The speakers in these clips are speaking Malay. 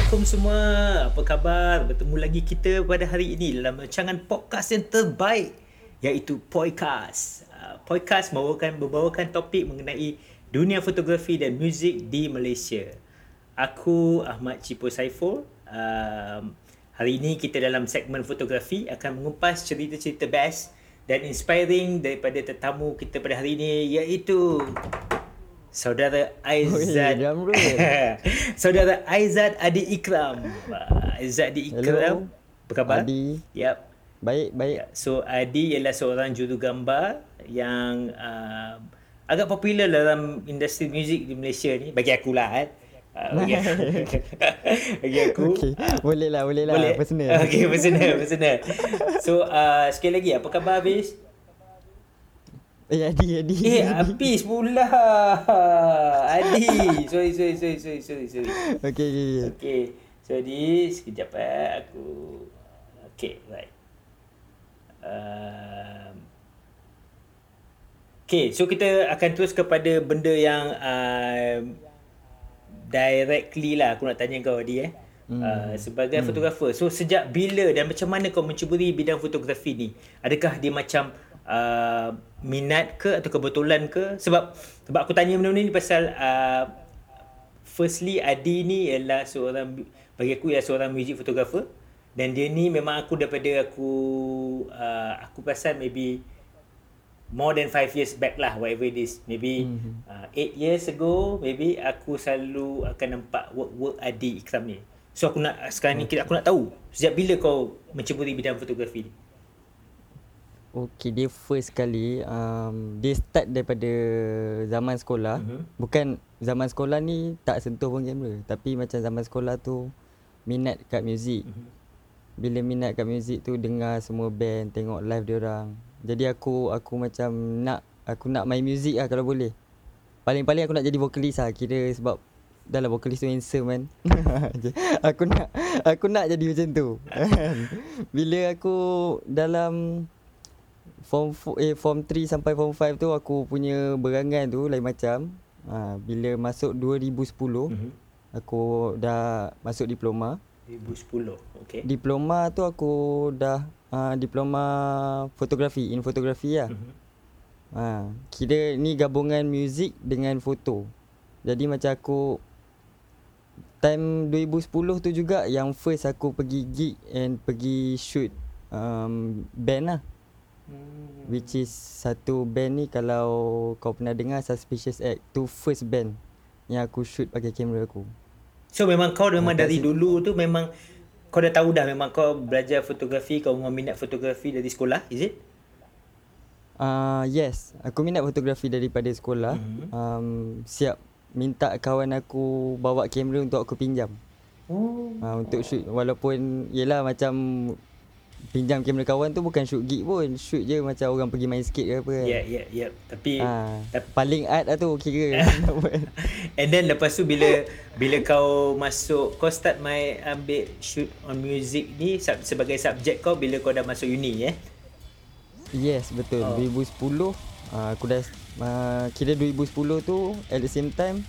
Assalamualaikum semua. Apa khabar? Bertemu lagi kita pada hari ini dalam rancangan podcast yang terbaik, iaitu Poikast. Poikast membawakan topik mengenai dunia fotografi dan muzik di Malaysia. Aku Ahmad Cipo Saifo. Hari ini kita dalam segmen fotografi akan mengupas cerita-cerita best dan inspiring daripada tetamu kita pada hari ini, iaitu Saudara Aizat. Saudara Aizat Ady Ikram. Aizat Ady Ikram. Hello. Apa khabar? Adi. Yap. Baik. So Adi ialah seorang jurugambar yang agak popular dalam industri muzik di Malaysia ni, bagi aku lah. Bagi aku. Okay. Boleh lah. Boleh. Personal. So sekali lagi, apa khabar Hafiz? Adi. Apis pula. Adi. Sorry. Okay. So, Adi, sekejap aku. Okay, right. Okay, so kita akan terus kepada benda yang directly lah aku nak tanya kau, Adi. Sebagai fotografer, so sejak bila dan macam mana kau mencuburi bidang fotografi ni? Adakah dia macam minat ke atau kebetulan ke? Sebab aku tanya benda ni pasal firstly Adi ni ialah seorang, bagi aku ialah seorang music photographer, dan dia ni memang aku daripada aku perasan maybe more than 5 years back lah, whatever it is, maybe 8 years ago maybe, aku selalu akan nampak work Adi Ikram ni. So aku nak sekarang ni aku nak tahu sejak bila kau mencuburi bidang fotografi ni. Okay, dia first kali dia start daripada zaman sekolah. Bukan, zaman sekolah ni tak sentuh pun kamera, tapi macam zaman sekolah tu minat kat muzik. Bila minat kat muzik tu, dengar semua band, tengok live diorang. Jadi aku macam nak main muzik lah kalau boleh. Paling-paling aku nak jadi vokalis lah, kira sebab dah lah vokalis tu handsome kan. Aku nak jadi macam tu. Bila aku dalam Form 3 sampai Form 5 tu, aku punya berangan tu lain macam. Bila masuk 2010, aku dah masuk diploma. 2010, okay. Diploma tu aku dah diploma fotografi, in fotografi lah. Kira ni gabungan muzik dengan foto. Jadi macam aku, time 2010 tu juga yang first aku pergi gig and pergi shoot band lah. Which is satu band ni, kalau kau pernah dengar, Suspicious Act tu first band yang aku shoot pakai kamera aku. So memang kau memang dari dulu tu memang kau dah tahu dah, memang kau belajar fotografi, kau memang minat fotografi dari sekolah, is it? Yes, aku minat fotografi daripada sekolah. Siap minta kawan aku bawa kamera untuk aku pinjam. Untuk shoot, walaupun yelah macam pinjam kamera kawan tu bukan shoot gig pun, shoot je macam orang pergi main skate ke apa kan. Yeah. Tapi paling art lah tu kira. And then lepas tu bila kau masuk, kau start main ambil shoot on music ni sebagai subjek kau bila kau dah masuk uni. Yes, betul. 2010 aku dah kira 2010 tu at the same time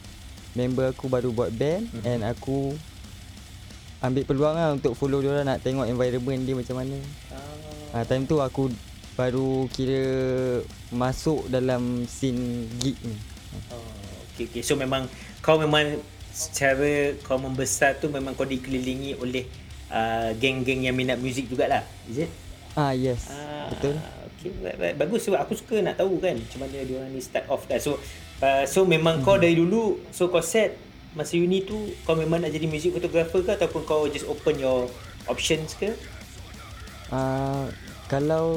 member aku baru buat band, and aku ambil peluang lah untuk follow diorang, nak tengok environment dia macam mana. Time tu aku baru kira masuk dalam scene gig ni. Okay. So memang kau memang secara kau membesar tu memang kau dikelilingi oleh geng-geng yang minat muzik jugalah, is it? Yes, betul. Okay, right. Bagus. So aku suka nak tahu kan macam mana diorang ni start off kan. So memang kau dari dulu, so kau set masa uni tu kau memang nak jadi music photographer ke ataupun kau just open your options ke? Kalau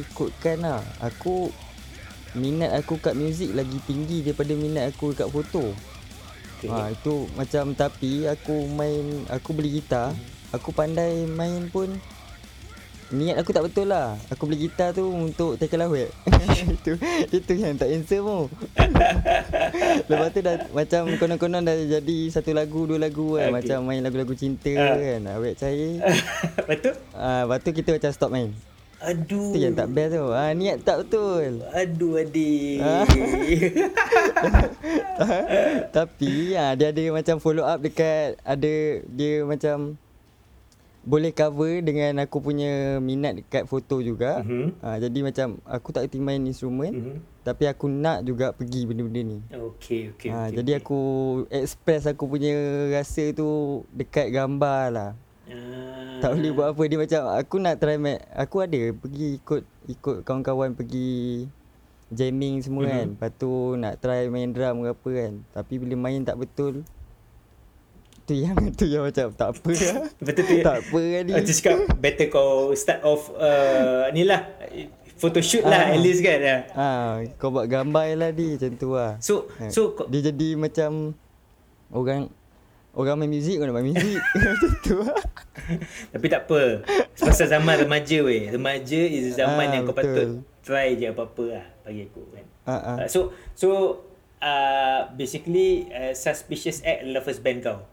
ikutkan lah, aku minat aku kat music lagi tinggi daripada minat aku kat foto. Okay. Itu macam, tapi aku beli gitar, aku pandai main pun niat aku tak betul lah. Aku beli gitar tu untuk tackle awet. Itu yang tak answer pun. Lepas tu dah macam konon-konon dah jadi satu lagu, dua lagu kan. Okay. Macam main lagu-lagu cinta kan, awet cair. Lepas tu kita macam stop main. Aduh. Itu yang tak best tu. Ha, niat tak betul. Aduh adik. Ha? Tapi ha, dia ada macam follow up dekat, ada dia macam boleh cover dengan aku punya minat dekat foto juga. Ha, jadi macam aku tak kerti main instrumen, tapi aku nak juga pergi benda-benda ni. Okey, okey. Ha, okay, jadi okay, aku express aku punya rasa tu dekat gambar lah. Tak boleh buat apa, dia macam aku nak try mat. Aku ada pergi ikut kawan-kawan pergi jamming semua kan. Lepas tu nak try main drum ke apa kan. Tapi bila main tak betul, tu yang macam tak apa lah. Betul tu. Tak apa kan ni. Aku cakap better kau start off ni lah, photoshoot lah at least kan. Kau buat gambar lah ni macam tu lah. So dia jadi macam orang main muzik kau nak main muzik. Macam tu lah. Tapi tak apa. Pasal zaman remaja weh. Remaja is zaman yang kau patut try je apa-apa lah bagi aku kan. Basically, Suspicious Act adalah first band kau.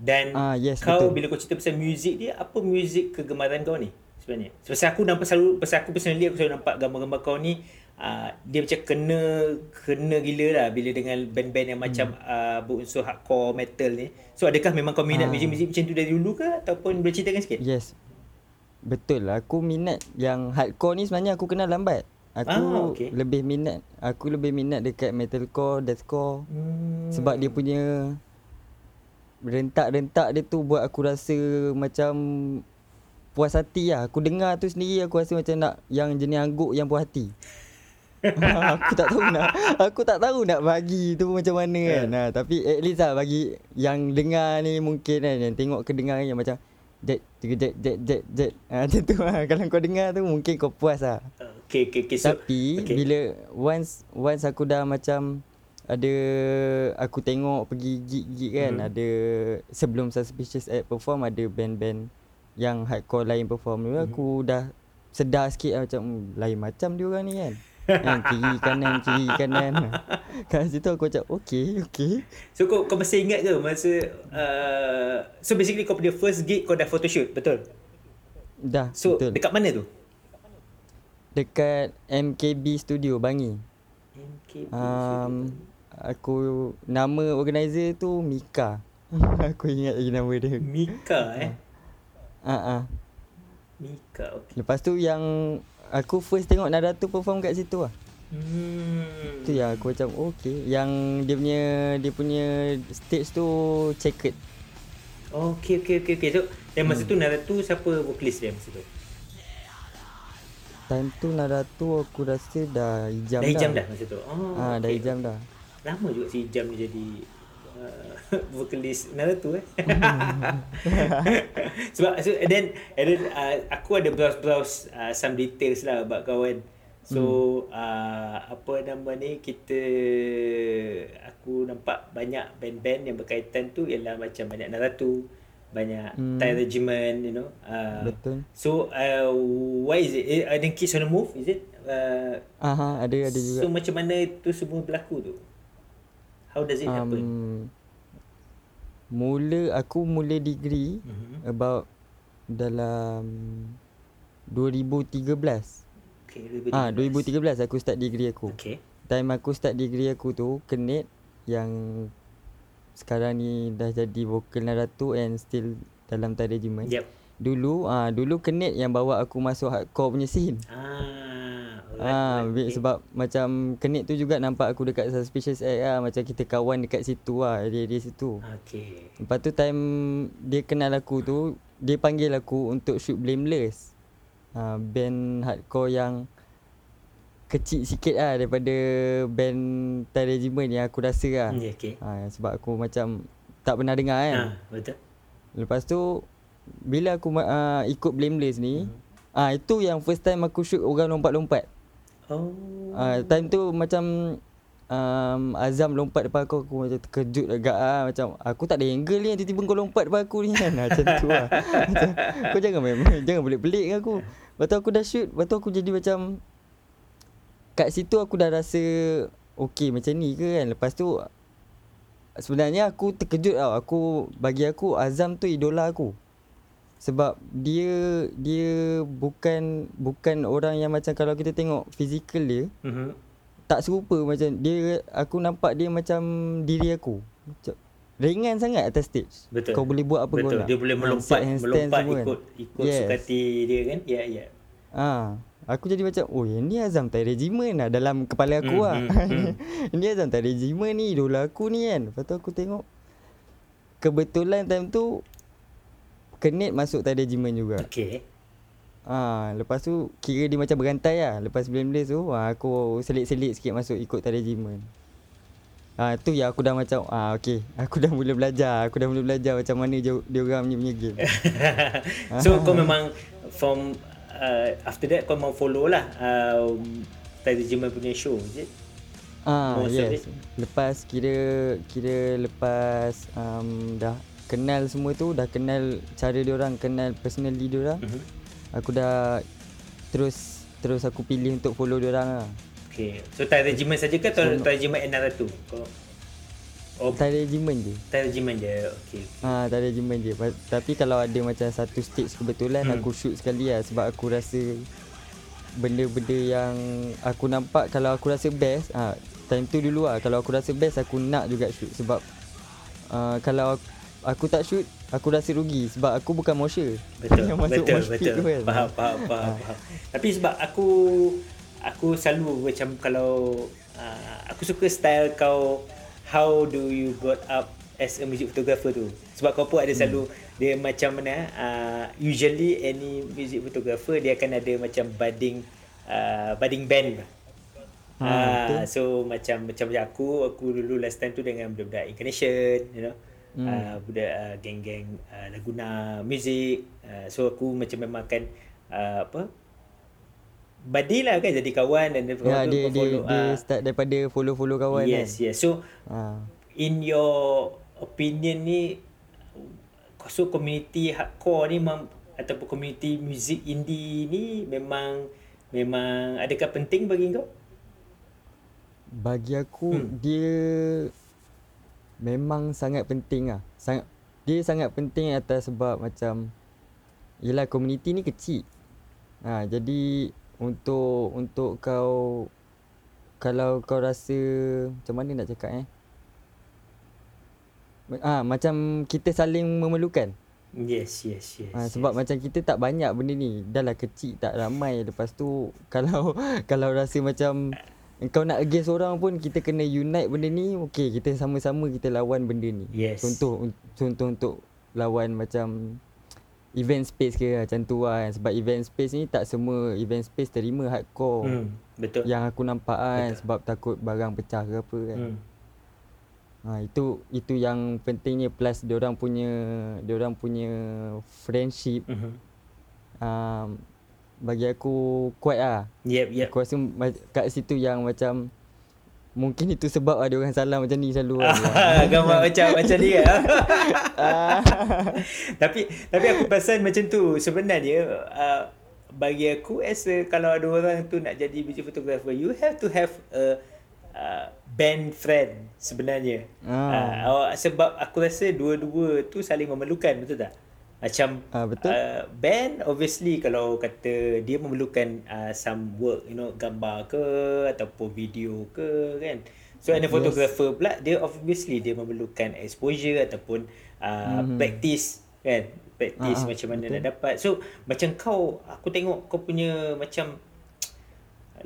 Dan kau betul. Bila kau cerita pasal muzik dia, apa muzik kegemaran kau ni sebenarnya? Sebab aku nampak selalu, pasal aku personally aku selalu nampak gambar-gambar kau ni, dia macam kena gila lah bila dengan band-band yang macam berunsur hardcore metal ni. So adakah memang kau minat muzik-muzik macam tu dari dulu ke ataupun boleh ceritakan sikit? Yes. Betul lah, aku minat yang hardcore ni sebenarnya aku kenal lambat. Aku lebih minat dekat metalcore, deathcore. Sebab dia punya rentak-rentak dia tu buat aku rasa macam puas hati lah. Aku dengar tu sendiri aku rasa macam nak yang jenis angguk yang puas hati. Aku tak tahu nak bagi tu macam mana kan. Tapi at least lah bagi yang dengar ni mungkin kan, yang tengok ke dengar yang macam Jet. Macam tu lah. Kalau kau dengar tu mungkin kau puas lah. Okay. So, tapi bila once aku dah macam ada, aku tengok pergi gig kan, ada sebelum Suspicious Act perform ada band-band yang hardcore lain perform dulu, aku dah sedar sikit lah, macam lain macam dia orang ni kan. Kiri kanan. Kat situ aku macam okay. So kau masih ingat ke masa so basically kau punya first gig kau dah photoshoot, betul? Dah. So betul. Dekat mana tu? Dekat MKB Studio Bangi. Aku nama organizer tu Mika. Aku ingat lagi nama dia. Mika eh. Mika. Okay. Lepas tu yang aku first tengok Naratu perform kat situ lah. Tu yang aku macam okay, yang dia punya stage tu checkered. Okay. So yang masa tu Naratu siapa vocalist dia masa tu? Time tu Naratu aku rasa dah hijam dah. Dah hijam dah masa tu? Dah hijam dah. Lama juga si hijam ni jadi vocalist Naratu eh. Sebab so, and then aku ada browse some details lah about kawan. So apa nama ni, aku nampak banyak band-band yang berkaitan tu ialah macam banyak Naratu, banyak Tairegiment, you know. Betul. So why is it? Ada Kids on the Move, is it? Ada juga. So macam mana itu semua berlaku tu? How does it happen? Aku mula degree about dalam 2013. Okay, 2013. 2013 aku start degree aku. Okay. Time aku start degree aku tu Kenit yang sekarang ni dah jadi vokal Naratu and still dalam Tairegiment. Yep. Dulu Kenit yang bawa aku masuk hardcore punya scene. Right. Sebab macam Kenit tu juga nampak aku dekat Suspicious Act lah, macam kita kawan dekat situ lah, dia situ. Okay. Lepas tu time dia kenal aku tu, dia panggil aku untuk shoot Blameless. Band hardcore yang kecil sikit lah daripada band Tairegiment yang aku rasa lah. Okay. Sebab aku macam tak pernah dengar kan. Betul. Lepas tu bila aku ikut Blameless ni, itu yang first time aku shoot orang lompat-lompat. Time tu macam Azam lompat depan aku macam terkejut agak lah. Macam aku tak ada angle ni, tiba-tiba kau lompat depan aku ni kan. Macam tu lah. Macam, kau jangan pelik-pelik dengan aku. Lepas tu aku dah shoot, lepas tu aku jadi macam kat situ aku dah rasa okay macam ni ke kan. Lepas tu sebenarnya aku terkejut tau. Bagi aku Azam tu idola aku. Sebab dia bukan orang yang macam kalau kita tengok fizikal dia, tak serupa macam dia. Aku nampak dia macam diri aku. Ringan sangat atas stage. Betul. Kau boleh buat apa kau nak. Dia boleh melompat ikut yes, suka hati dia kan. Ya yeah, ya. Yeah. Ah, aku jadi macam yang ni Azam Tairegiment lah dalam kepala aku lah. Ini Azam Tairegiment ni, idola aku ni kan. Lepas tu aku tengok kebetulan time tu Kenit masuk Tairegiment juga. Okay. Ah, lepas tu kira dia macam berantai lah. Lepas Blameless tu aku selit-selit sikit masuk ikut Tairegiment. Ah, tu yang aku dah macam okey, aku dah mula belajar macam mana dia orang punya game. So kau memang from after that kau memang follow lah Tairegiment punya show je. Yes. Lepas kira lepas dah kenal semua tu, dah kenal cara dia orang, kenal personally dia orang. Aku dah terus aku pilih untuk follow dia orang lah. Okay. So Tairegiment saja ke atau Tairegiment and Naratu? Tairegiment je. Tairegiment je. Okay. Tairegiment je. Tapi kalau ada macam satu stage kebetulan aku shoot sekali lah, sebab aku rasa benda-benda yang aku nampak kalau aku rasa best, time tu dulu lah, kalau aku rasa best aku nak juga shoot, sebab kalau aku tak shoot, aku rasa rugi sebab aku bukan mosher. Betul. Tu kan. Faham. Tapi sebab aku selalu macam kalau aku suka style kau, how do you brought up as a music photographer tu. Sebab kau pun ada selalu dia macam mana usually any music photographer dia akan ada macam budding band. So macam aku dulu last time tu dengan budak-budak Incarnation, you know. Budak geng-geng Laguna Music, so aku macam memang akan buddy lah kan, jadi kawan dan dia start daripada follow kawan. Yes. So in your opinion ni, so community hardcore ni ataupun community music indie ni memang adakah penting bagi kau? Bagi aku dia memang sangat penting lah. Dia sangat penting atas sebab macam yelah komuniti ni kecil. Jadi untuk kau, kalau kau rasa macam mana nak cakap macam kita saling memerlukan. Yes. Sebab macam kita tak banyak benda ni. Dah lah kecil, tak ramai. Lepas tu kalau rasa macam kau nak against orang pun, kita kena unite benda ni. Okay, kita sama-sama kita lawan benda ni. Yes. Contoh untuk lawan macam event space ke, macam tu lah kan. Sebab event space ni tak semua event space terima hardcore. Betul. Yang aku nampak kan, sebab takut barang pecah ke apa kan. Itu yang pentingnya, plus diorang punya friendship. Bagi aku kuat lah. Yep. Aku rasa kat situ yang macam mungkin itu sebab ada orang salah macam ni selalu. Gambar macam ni kan. Tapi aku perasan macam tu sebenarnya. Bagi aku kalau ada orang tu nak jadi beauty photographer, you have to have a band friend sebenarnya. Sebab aku rasa dua-dua tu saling memerlukan, betul tak? Macam band obviously kalau kata dia memerlukan some work, you know, gambar ke ataupun video ke kan. So any photographer pula dia obviously dia memerlukan exposure ataupun practice kan. Practice macam mana nak dapat. So macam kau, aku tengok kau punya macam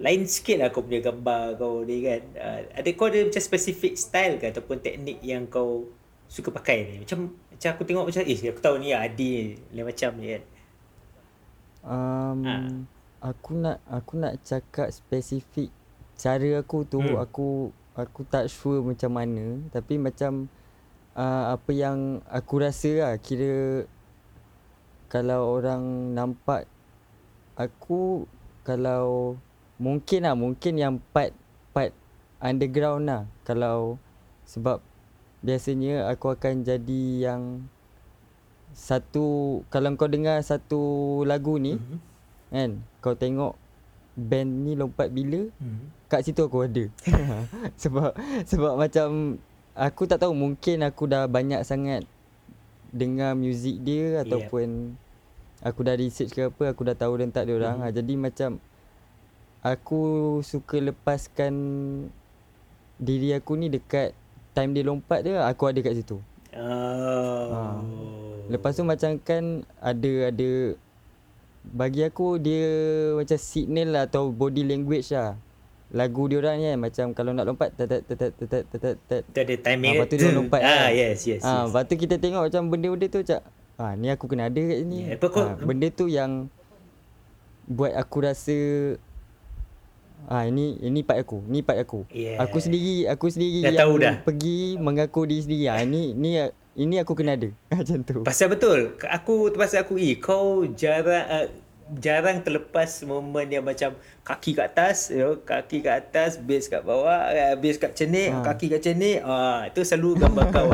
lain sikit lah kau punya gambar kau ni kan. Ada kau ada macam specific style ke ataupun teknik yang kau suka pakai ni? Macam aku tengok macam aku tahu ni Adi ni macam ni kan. Aku nak cakap spesifik cara aku tu. Aku tak sure macam mana, tapi macam apa yang aku rasa lah, kira kalau orang nampak aku, kalau mungkin yang part underground lah, kalau sebab biasanya aku akan jadi yang satu, kalau kau dengar satu lagu ni kan, kau tengok band ni lompat bila, kat situ aku ada. sebab macam aku tak tahu, mungkin aku dah banyak sangat dengar muzik dia ataupun aku dah research ke apa, aku dah tahu rentak dia orang. Jadi macam aku suka lepaskan diri aku ni dekat time dia lompat dia, aku ada kat situ. Lepas tu macam kan ada bagi aku dia macam signal lah, atau body language lah lagu dia orang ni kan. Macam kalau nak lompat tat tu ada timing, lepas tu dia lompat. Yes. Lepas tu kita tengok macam benda-benda tu macam ni aku kena ada kat sini. Benda tu yang buat aku rasa ini part aku. Yeah. Aku sendiri dah yang pergi mengaku diri sendiri. Ini aku kena ada. Macam tu. Pasal betul. Kau jarang terlepas momen yang macam kaki kat atas, base kat bawah, base kat cenik, kaki kat cenik. Itu selalu gambar kau.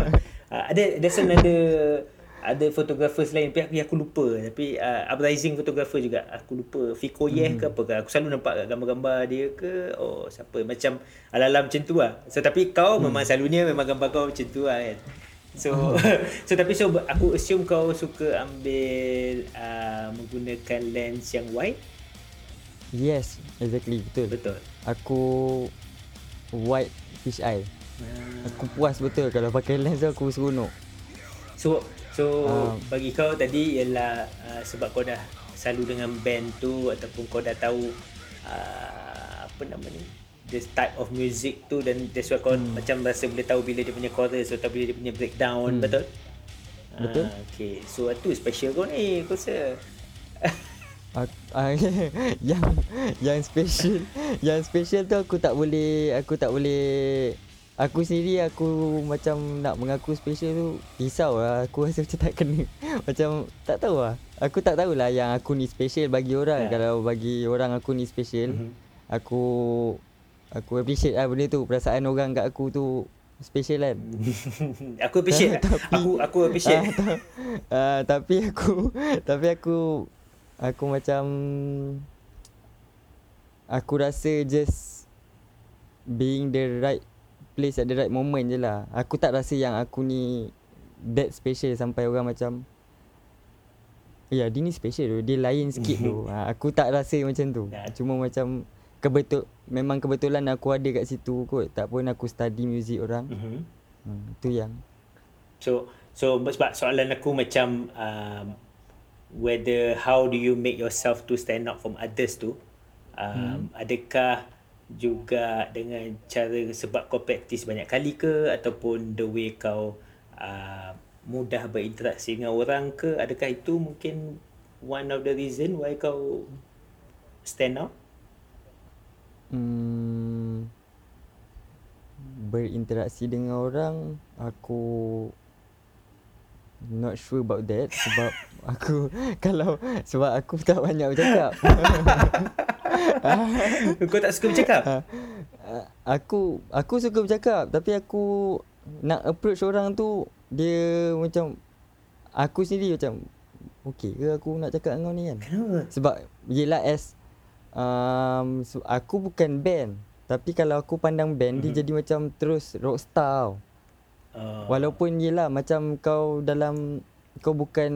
Ada photographers lain yang aku lupa, tapi uprising photographer juga aku lupa, Fiko Yeh ke apa ke, aku selalu nampak gambar-gambar dia ke siapa, macam ala-ala macam tu lah. So tapi kau memang selalunya memang gambar kau macam tu lah kan. So aku assume kau suka ambil menggunakan lens yang wide. Yes, exactly, betul. Aku wide fisheye. Aku puas betul kalau pakai lens tu, aku seronok. So bagi kau tadi ialah sebab kau dah selalu dengan band tu, ataupun kau dah tahu apa nama ni, this type of music tu, dan that's why kau macam rasa boleh tahu bila dia punya chorus atau bila dia punya breakdown. Betul? Okay, so tu special kau ni, kau rasa? Yang special tu aku tak boleh aku sendiri, aku macam nak mengaku special tu risau lah. Aku rasa macam tak kena. Macam tak tahu lah. Aku tak tahulah yang aku ni special bagi orang. Kalau bagi orang aku ni special, aku appreciate lah benda tu. Perasaan orang kat aku tu special kan. Aku appreciate. Aku appreciate. Tapi aku macam aku rasa just being the right place at the right moment je lah. Aku tak rasa yang aku ni that special sampai orang macam dia ni special tu, dia lain sikit tu. Aku tak rasa macam tu. Cuma macam memang kebetulan aku ada kat situ kot. Tak pun aku study muzik orang. Itu yang So sebab soalan aku macam whether how do you make yourself to stand out from others tu, adakah juga dengan cara sebab kau praktis banyak kali ke, ataupun the way kau mudah berinteraksi dengan orang ke, adakah itu mungkin one of the reason why kau stand out? Berinteraksi dengan orang, aku not sure about that sebab aku tak banyak bercakap. Kau tak suka bercakap? Aku suka bercakap, tapi aku nak approach orang tu dia macam aku sendiri macam okey ke aku nak cakap dengan kau ni kan? Kenapa? Sebab yelah so aku bukan band, tapi kalau aku pandang band dia jadi macam terus rockstar. Walaupun yelah macam kau bukan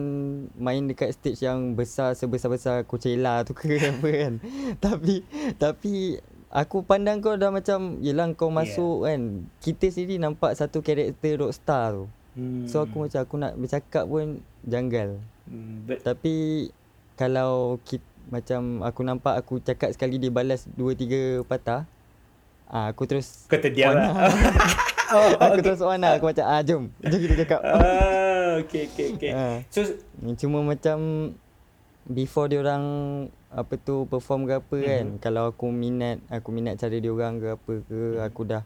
main dekat stage yang besar sebesar-besar Coachella tu ke apa kan. Tapi aku pandang kau dah macam yelah kau masuk kan. Kita sendiri nampak satu karakter rockstar tu. So aku nak bercakap pun janggal. Tapi kalau macam aku nampak aku cakap sekali dia balas 2-3 patah, aku terus kau terdiam lah. Aku terus on lah. Aku macam jom kita cakap. Okay. So cuma macam before dia orang apa tu perform ke apa kan, kalau aku minat cara dia orang ke apa ke, aku dah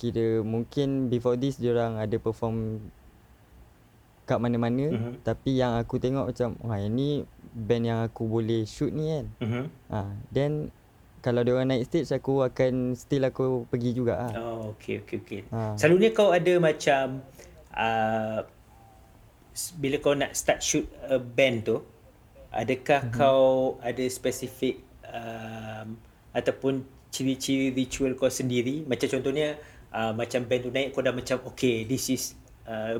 kira mungkin before this dia orang ada perform kat mana-mana, tapi yang aku tengok macam ini band yang aku boleh shoot ni kan. Then kalau dia orang naik stage aku akan still aku pergi juga . Okay. Selalunya kau ada macam bila kau nak start shoot a band tu, adakah kau ada spesifik ataupun ciri-ciri ritual kau sendiri? Macam contohnya macam band tu naik kau dah macam okay this is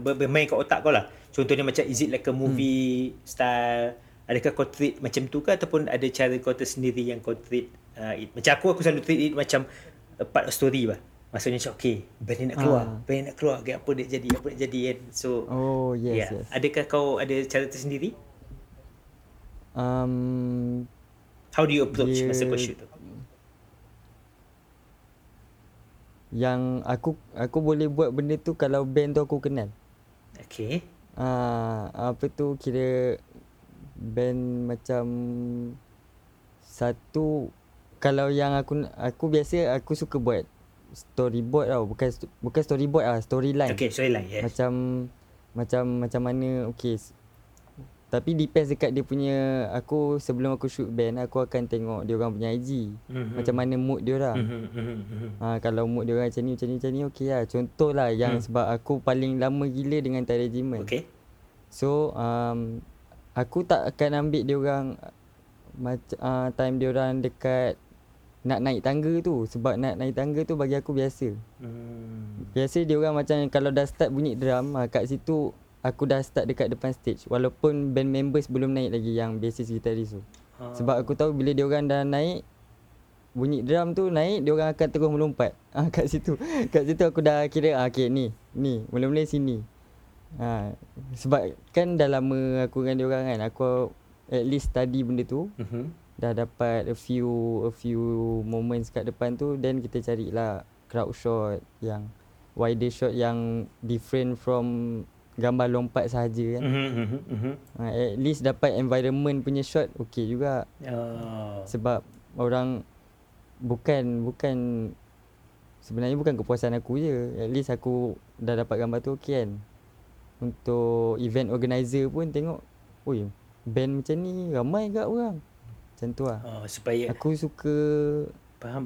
bermain kat otak kau lah. Contohnya macam is it like a movie style, adakah kau treat macam tu ke ataupun ada cara kau tersendiri yang kau treat it? Macam aku selalu treat it macam part of story lah. Maksudnya macam okay, benda nak keluar, benda nak keluar, okay, apa nak jadi kan. So yes. Adakah kau ada cara tersendiri? How do you approach masa kau shoot tu? Yang aku boleh buat benda tu kalau band tu aku kenal. Okay. Apa tu, kira band macam satu, kalau yang aku biasa aku suka buat storyboard tau, bukan storyboard ah, storyline. Okay, storyline. Yes. Macam mana, okay. Tapi depends dekat dia punya. Aku sebelum aku shoot band, aku akan tengok dia orang punya IG. Mm-hmm. Macam mana mood dia orang. Mm-hmm. Kalau mood dia orang macam ni okeylah. Contohlah yang sebab aku paling lama gila dengan Tairegiment. Okay. So aku tak akan ambil dia orang time dia orang dekat nak naik tangga tu, sebab nak naik tangga tu bagi aku biasa. Biasa dia orang macam kalau dah start bunyi drum, kat situ aku dah start dekat depan stage, walaupun band members belum naik lagi yang basis gitaris tu. Sebab aku tahu bila dia orang dah naik bunyi drum tu naik, dia orang akan terus melompat. Kat situ. Kat situ aku dah kira okey ni mula-mula sini. Sebab kan dah lama aku dengan dia orang kan. Aku at least study benda tu. Uh-huh. Dah dapat a few moments kat depan tu, then kita carilah crowd shot yang wider shot yang different from gambar lompat sahaja kan. Mm-hmm. At least dapat environment punya shot okey juga. Sebab orang bukan sebenarnya bukan kepuasan aku je, at least aku dah dapat gambar tu okey kan. Untuk event organizer pun tengok, oi band macam ni ramai kat orang, macam tu lah. Supaya aku suka faham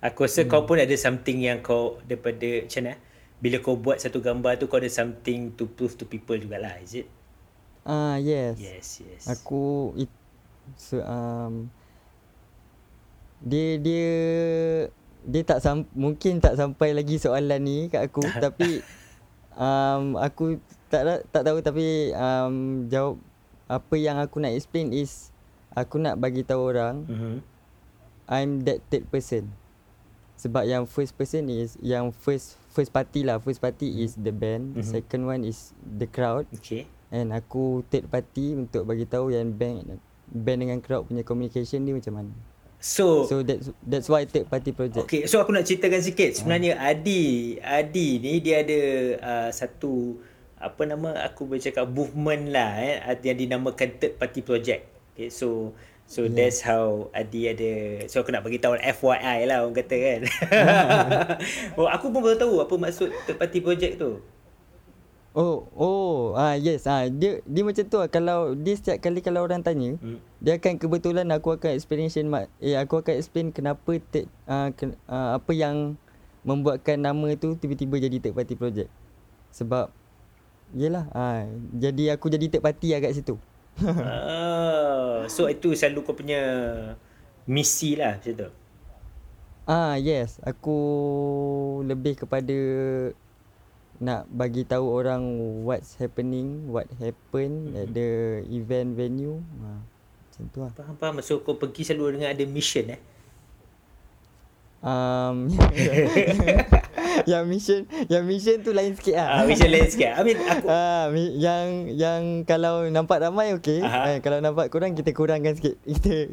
aku rasa kau pun ada something yang kau daripada macam mana bila kau buat satu gambar tu, kau ada something to prove to people jugalah, is it? Yes. Aku dia mungkin tak sampai lagi soalan ni kat aku. Tapi aku tak tahu, tapi jawab apa yang aku nak explain is aku nak bagi tahu orang I'm that third person. Sebab yang first person is yang first party lah. First party is the band, second one is the crowd. Okay. And aku third party untuk bagi tahu yang band dengan crowd punya communication dia macam mana. So that's why 3rd party project. Okay, so aku nak ceritakan sikit. Sebenarnya Ady ni dia ada satu apa nama, aku boleh cakap movement lah yang dinamakan 3rd party project. Okay, so yes. That's how Ady ada. So aku nak bagi tahu FYI lah orang kata kan. Oh, aku pun baru tahu apa maksud 3rd party project tu. Dia macam tu lah. Kalau dia setiap kali kalau orang tanya, dia akan kebetulan aku akan explain kenapa apa yang membuatkan nama tu tiba-tiba jadi 3rd party project. Sebab yelah, jadi aku jadi 3rd party lah kat situ. So itu selalu kau punya misi lah macam tu. Yes, aku lebih kepada nak bagi tahu orang what happened at the event venue. Macam tu lah. Faham. So kau pergi selalu dengan ada mission yang mission tu lain sikit lah. Mission lain sikit. I mean, aku yang kalau nampak ramai okey, kalau nampak kurang kita kurangkan sikit.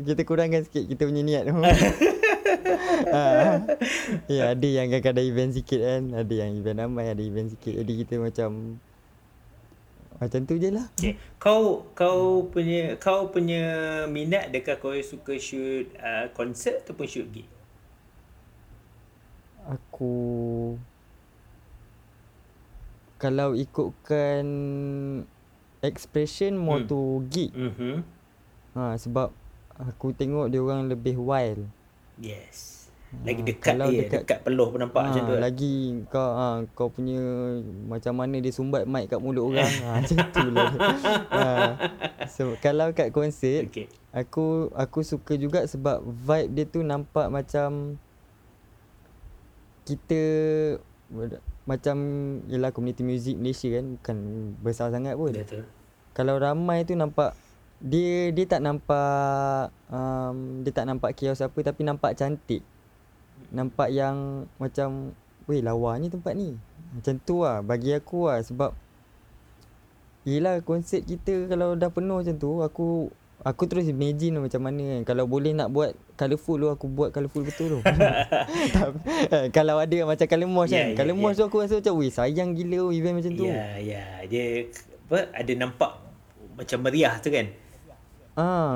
Kita kurangkan sikit kita punya niat. Ya, ada yang kadang-kadang event sikit kan, ada yang event ramai, ada event sikit. Jadi kita macam tu je lah. Okay. Kau punya minat dekat kau suka shoot konsert ataupun shoot gig? Aku kalau ikutkan expression more to gig. Sebab aku tengok dia orang lebih wild. Yes. Lagi dekat dia, dekat peluh pun nampak macam tu. Lagi kau punya macam mana dia sumbat mic kat mulut orang. Macam tu lah. So kalau kat konsert, okay. Aku suka juga sebab vibe dia tu nampak macam kita macam ialah community music Malaysia kan, bukan besar sangat pun. Betul. Kalau ramai tu nampak Dia tak nampak kios apa, tapi nampak cantik. Nampak yang macam, weh lawanya tempat ni. Macam tu lah bagi aku lah. Sebab yelah, konsert kita kalau dah penuh macam tu, Aku terus imagine macam mana kan. Kalau boleh nak buat colourful tu, aku buat colourful betul tu. Kalau ada macam colour mosh kan, colour mosh tu aku rasa macam weh sayang gila event macam tu. Dia apa, ada nampak macam meriah tu kan.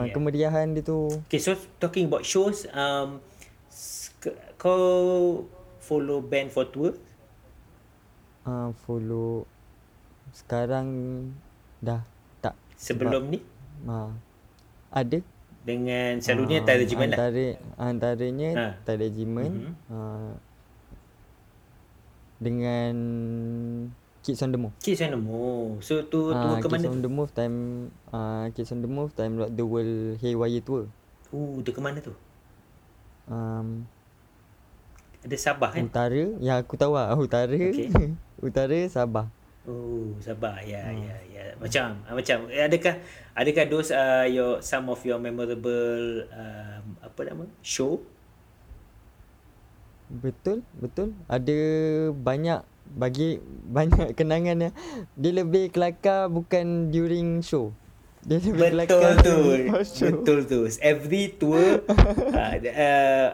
Kemeriahan dia tu. Okay, so talking about shows, kau follow band for tour? Follow. Sekarang dah tak. Sebelum ni? Ada. Dengan selalunya Tairegiment lah. Antaranya Tairegiment. Dengan Kids on the Move. So tu tour ke mana? Kids on the Move time The World Haywire tour. Tu ke mana tu? Ada Sabah kan? Utara. Ya, aku tahu lah. Utara. Okay. Utara, Sabah. Sabah. Ya. Macam adakah those your some of your memorable show? Betul. Ada banyak kenangan dia lebih kelakar bukan during show. Dia lebih kelakar betul tu. Every tour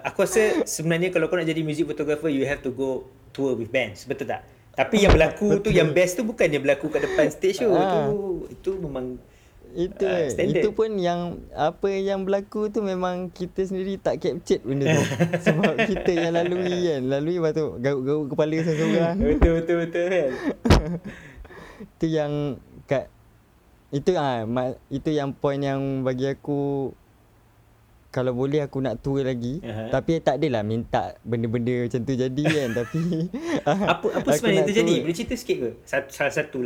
aku rasa sebenarnya kalau kau nak jadi music photographer you have to go tour with bands, betul tak? Tapi yang berlaku tu, yang best tu bukan yang berlaku kat depan stage show. Itu memang standard. Itu pun yang apa yang berlaku tu memang kita sendiri tak capture benda tu. Sebab kita yang lalui batu garuk-garuk kepala seorang-seorang. Betul kan. Itu yang kat itu yang point yang bagi aku, kalau boleh aku nak tour lagi. Tapi tak adalah minta benda-benda macam tu jadi kan. Tapi apa sebenarnya tu jadi? Boleh cerita sikit ke? Salah satu.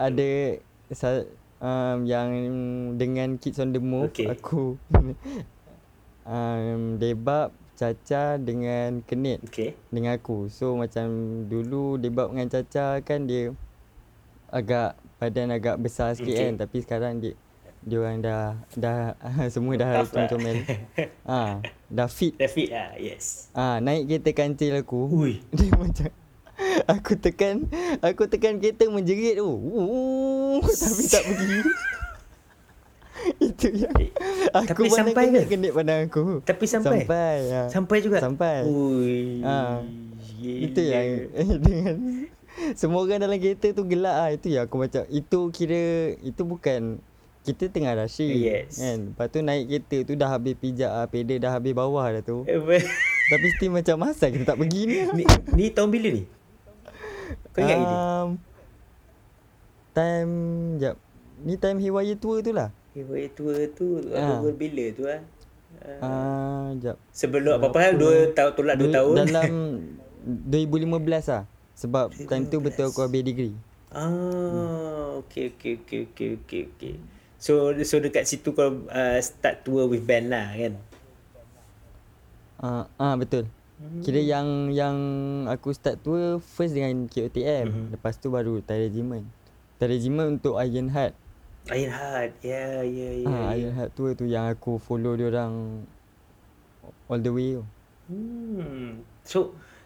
Ada yang dengan Kids on the Move, okay. Aku Debab, Caca dengan Kenit, okay. Dengan aku. So macam dulu Debab dengan Caca kan dia agak badan agak besar sikit, okay. Kan. Tapi sekarang dia orang dah semua dah comel. Dah fit lah, yes. Naik kereta kancil aku. Ui. Dia macam aku tekan kereta menjerit tu. Tapi tak pergi. Itu yang aku sampai kena pandang aku. Tapi sampai. Sampai juga. Sampai. Ui. Itu yang dengan semua orang dalam kereta tu gelak ah. Itu yang aku macam itu bukan kita tengah rushing, yes. Kan? Lepas tu naik kereta tu dah habis pijak lah, pedal dah habis bawah dah tu. Tapi still macam masa kita tak pergi ni tahun bila ni? Kau ingat ke ni? Time Haywire Tour tu lah. Haywire Tour tu tahun bila tu lah? Sebelum apa-apa hal, 2 tahun. Dalam 2015 lah. Sebab 2015. Time tu betul aku habis degree. Okay. So dekat situ kau start tour with band lah kan? Betul. Kira yang aku start tour first dengan KOTM, lepas tu baru Tairegiment. Tairegiment untuk Iron Heart. Iron Heart. Iron Heart tour tu yang aku follow dia orang all the way tu.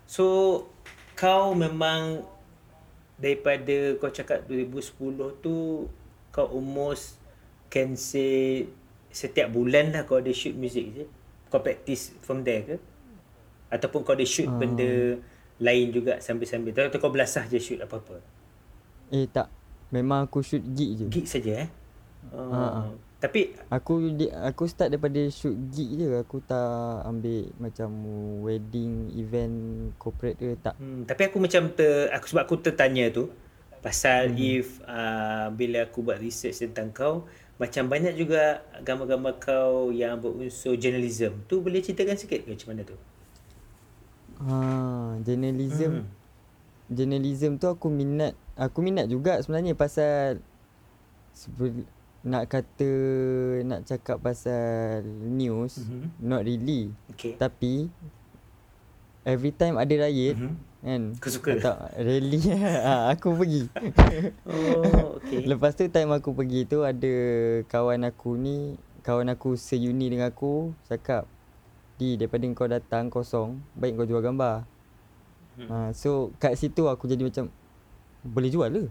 So kau memang daripada kau cakap 2010 tu kau almost can say setiap bulan lah kau ada shoot music je. Kau practice from there ke? Ataupun kau ada shoot benda lain juga sambil-sambil? Atau kau belasah je shoot apa-apa? Tak. Memang aku shoot gig je. Gig saja eh? Tapi aku start daripada shoot gig je. Aku tak ambil macam wedding, event, corporate ke tak. Tapi aku macam sebab aku tertanya tu pasal if bila aku buat research tentang kau, macam banyak juga gambar-gambar kau yang berunsur journalism. Tu boleh ceritakan sikit ke macam mana tu? Journalism. Journalism tu aku minat juga sebenarnya pasal nak cakap pasal news, not really. Okay. Tapi every time ada riot, kan. Kau suka? Tak, rally aku pergi. Oh, okay. Lepas tu time aku pergi tu ada kawan aku ni, kawan aku se-uni dengan aku cakap, "Di, daripada kau datang kosong, baik kau jual gambar." So kat situ aku jadi macam, boleh jual ke?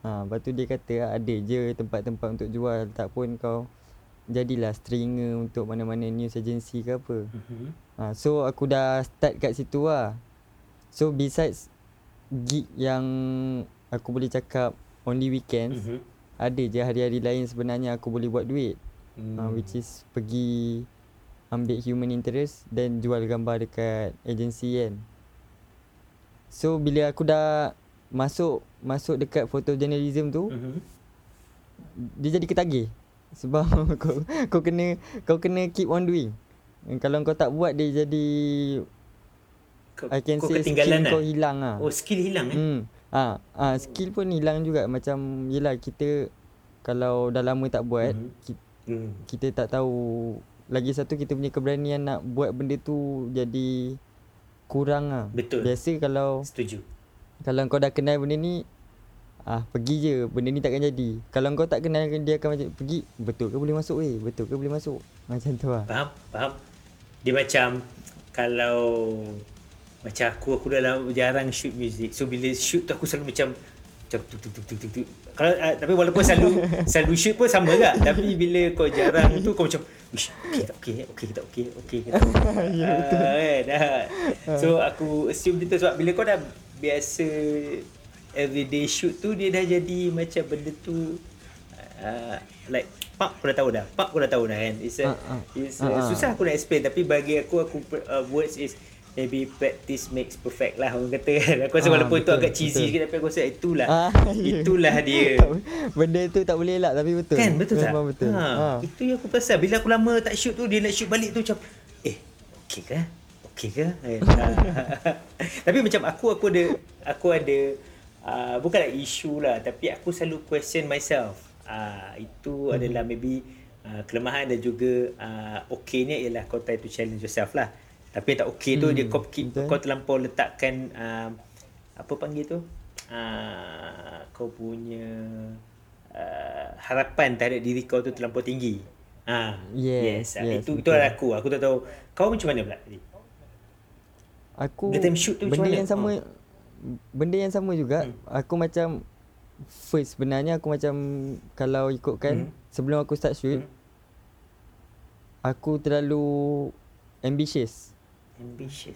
Lepas tu dia kata ada je tempat-tempat untuk jual, tak pun kau jadilah stringer untuk mana-mana news agency ke apa. So aku dah start kat situ lah. So besides gig yang aku boleh cakap only weekends, ada je hari-hari lain sebenarnya aku boleh buat duit. Which is pergi ambil human interest dan jual gambar dekat agensi kan. So bila aku dah masuk dekat photojournalism tu, dia jadi ketagih. Sebab kau kena keep on doing. Kalau kau tak buat dia jadi kau ketinggalan skill lah. Kau hilang lah. Oh, skill hilang eh? Skill pun hilang juga. Macam yelah, kita kalau dah lama tak buat, kita tak tahu. Lagi satu, kita punya keberanian nak buat benda tu jadi kurang lah. Betul. Biasa kalau setuju, kalau kau dah kenal benda ni, pergi je, benda ni takkan jadi. Kalau kau tak kenal, dia akan macam, pergi, betul ke boleh masuk weh? Betul ke boleh masuk? Macam tu lah. Faham. Dia macam, kalau macam aku dah jarang shoot music. So bila shoot tu aku selalu macam tuk. Kalau tapi walaupun selalu shoot pun sama juga, tapi bila kau jarang tu kau macam okey tak okey. Ya betul. So aku assume dia tu, sebab bila kau dah biasa everyday shoot tu, dia dah jadi macam benda tu like kau dah tahu dah kan. It's susah aku nak explain, tapi bagi aku words is maybe practice makes perfect lah orang kata kan. Aku rasa walaupun betul, tu agak cheesy sikit, tapi aku rasa itulah dia. Benda tu tak boleh elak, tapi betul kan, betul memang tak? Betul. Itu yang aku pasal bila aku lama tak shoot tu, dia nak shoot balik tu macam okey ke? Tapi macam aku ada bukanlah isu lah, tapi aku selalu question myself. Itu adalah maybe kelemahan, dan juga okeynya ialah kau try to challenge yourself lah. Tapi tak okey tu dia kau terlampau letakkan apa panggil tu, kau punya harapan terhadap diri kau tu terlampau tinggi. Yes, itu betul. Itulah aku tak tahu kau macam mana pula tadi. Aku benda yang sama juga. Aku macam first sebenarnya, aku macam kalau ikutkan sebelum aku start shoot, aku terlalu ambitious.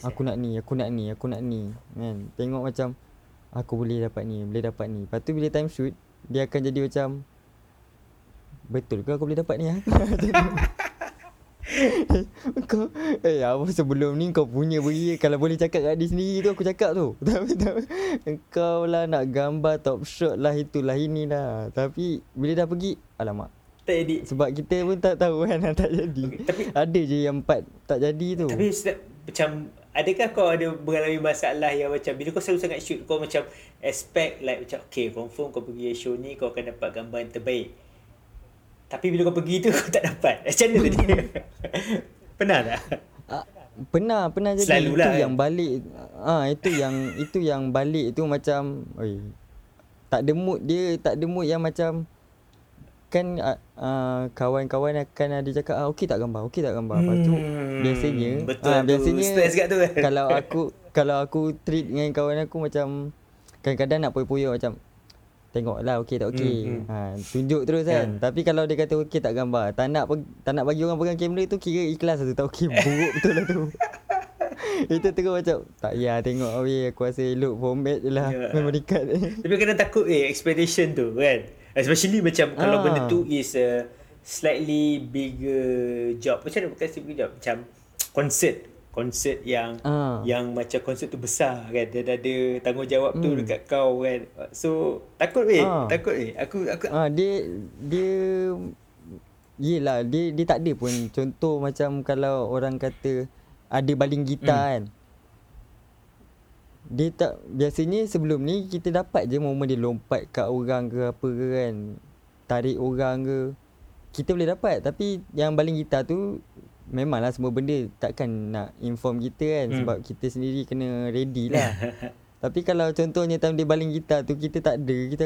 Aku nak ni kan. Tengok macam aku boleh dapat ni. Lepas tu bila time shoot, dia akan jadi macam, betul ke aku boleh dapat ni? Kau apa sebelum ni kau punya beri, kalau boleh cakap kat dia sendiri tu aku cakap tu. Tapi kau lah nak gambar top shot lah, itulah inilah. Tapi bila dah pergi, alamak, tak jadi. Sebab kita pun tak tahu kan, tak jadi. Okay, tapi ada je yang part tak jadi tu. Tapi macam adakah kau ada mengalami masalah yang macam bila kau selalu sangat shoot, kau macam expect like macam okay, confirm kau pergi show ni kau akan dapat gambar yang terbaik. Tapi bila kau pergi tu kau tak dapat. Macam mana tadi? Pernah tak? Pernah jadi. Selalulah itu kan? Yang balik itu yang balik tu macam tak ada mood yang macam kan, kawan-kawan akan ada cakap okey tak gambar. Lepas tu biasanya stress kat tu kan. Kalau aku treat dengan kawan aku macam kadang-kadang nak poyo-poyo macam tengoklah okey tak okey. Tunjuk terus kan. Tapi kalau dia kata okey tak gambar, tak nak bagi orang pegang kamera tu, kira ikhlas tu tak okey, buruk betul lah tu. Itu tengok macam tak payah tengok aku rasa elok format je lah, memory card. Tapi kena takut expectation tu kan. Especially macam kalau benda tu is a slightly bigger job. Macam mana bukan bigger job? Macam concert yang macam concert tu besar kan. Dia ada tanggungjawab tu dekat kau kan. So takut. Aku dia yelah, dia tak ada pun contoh macam kalau orang kata ada baling gitar kan. Dia tak, biasanya sebelum ni kita dapat je momen dia lompat kat orang ke apa ke kan, tarik orang ke, kita boleh dapat. Tapi yang baling gitar tu memanglah semua benda takkan nak inform kita kan, sebab kita sendiri kena ready lah. Tapi kalau contohnya time dia baling gitar tu kita tak ada, kita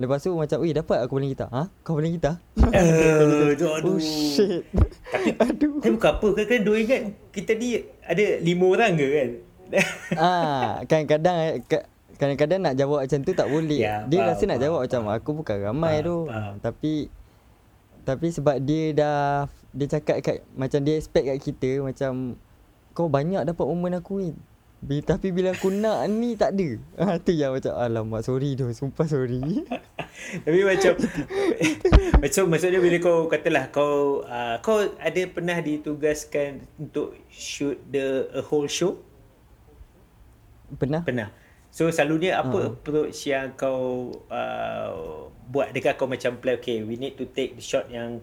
lepas tu macam, "Weh, dapat aku baling gitar." "Ha? Kau baling gitar?" Aduh. Oh shit. Tapi aduh. Tapi bukan apa, kadang-kadang duk ingat kita ni ada 5 orang ke kan. Ah, kadang-kadang nak jawab macam tu tak boleh. Ya, dia rasa nak jawab macam aku bukan ramai tu. Tapi sebab dia cakap kat, macam dia expect kat kita macam, "Kau banyak dapat momen aku ni, tapi bila aku nak ni tak ada." Itu yang macam, alamak, sorry. Tapi macam maksudnya bila kau katalah kau ada pernah ditugaskan untuk shoot a whole show? Pernah. So selalunya apa approach yang kau buat? Dekat kau macam play, okay, we need to take the shot yang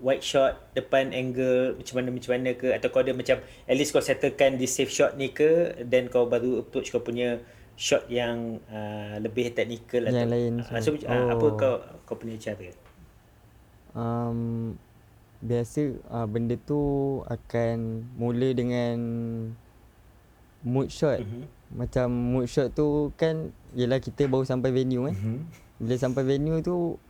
wide shot, depan angle macam mana ke, atau kau ada macam at least kau settlekan di safe shot ni ke, then kau baru approach kau punya shot yang lebih technical yang atau lain. So apa kau punya cara? Biasa benda tu akan mula dengan mood shot. Macam mood shot tu kan, yelah kita baru sampai venue kan. Bila sampai venue tu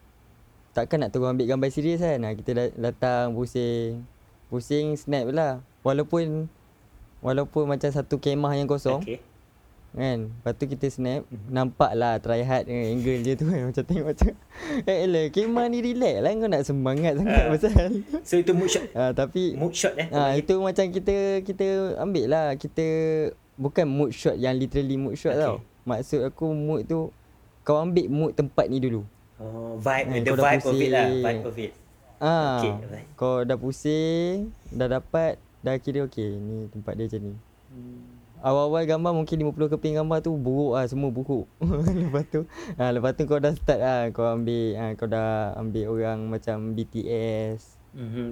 takkan nak terus ambil gambar serius kan. Kita datang pusing snap lah. Walaupun macam satu kemah yang kosong kan, lepas tu kita snap. Nampak lah try hard angle dia tu kan. Macam tengok macam lah, kemah ni relax lah, kau nak semangat sangat pasal. So itu mood shot. Tapi mood shot itu macam kita ambil lah. Kita bukan mood shot yang literally mood shot tau. Maksud aku mood tu, kau ambil mood tempat ni dulu. Oh, vibe, the vibe of it lah. Vibe of it. Okay, right. Kau dah pusing, dah dapat, dah kira okay, ni tempat dia macam ni. Awal-awal gambar mungkin 50 keping gambar tu buruk lah, semua buruk. Lepas tu kau dah start lah. Kau dah ambil orang macam BTS.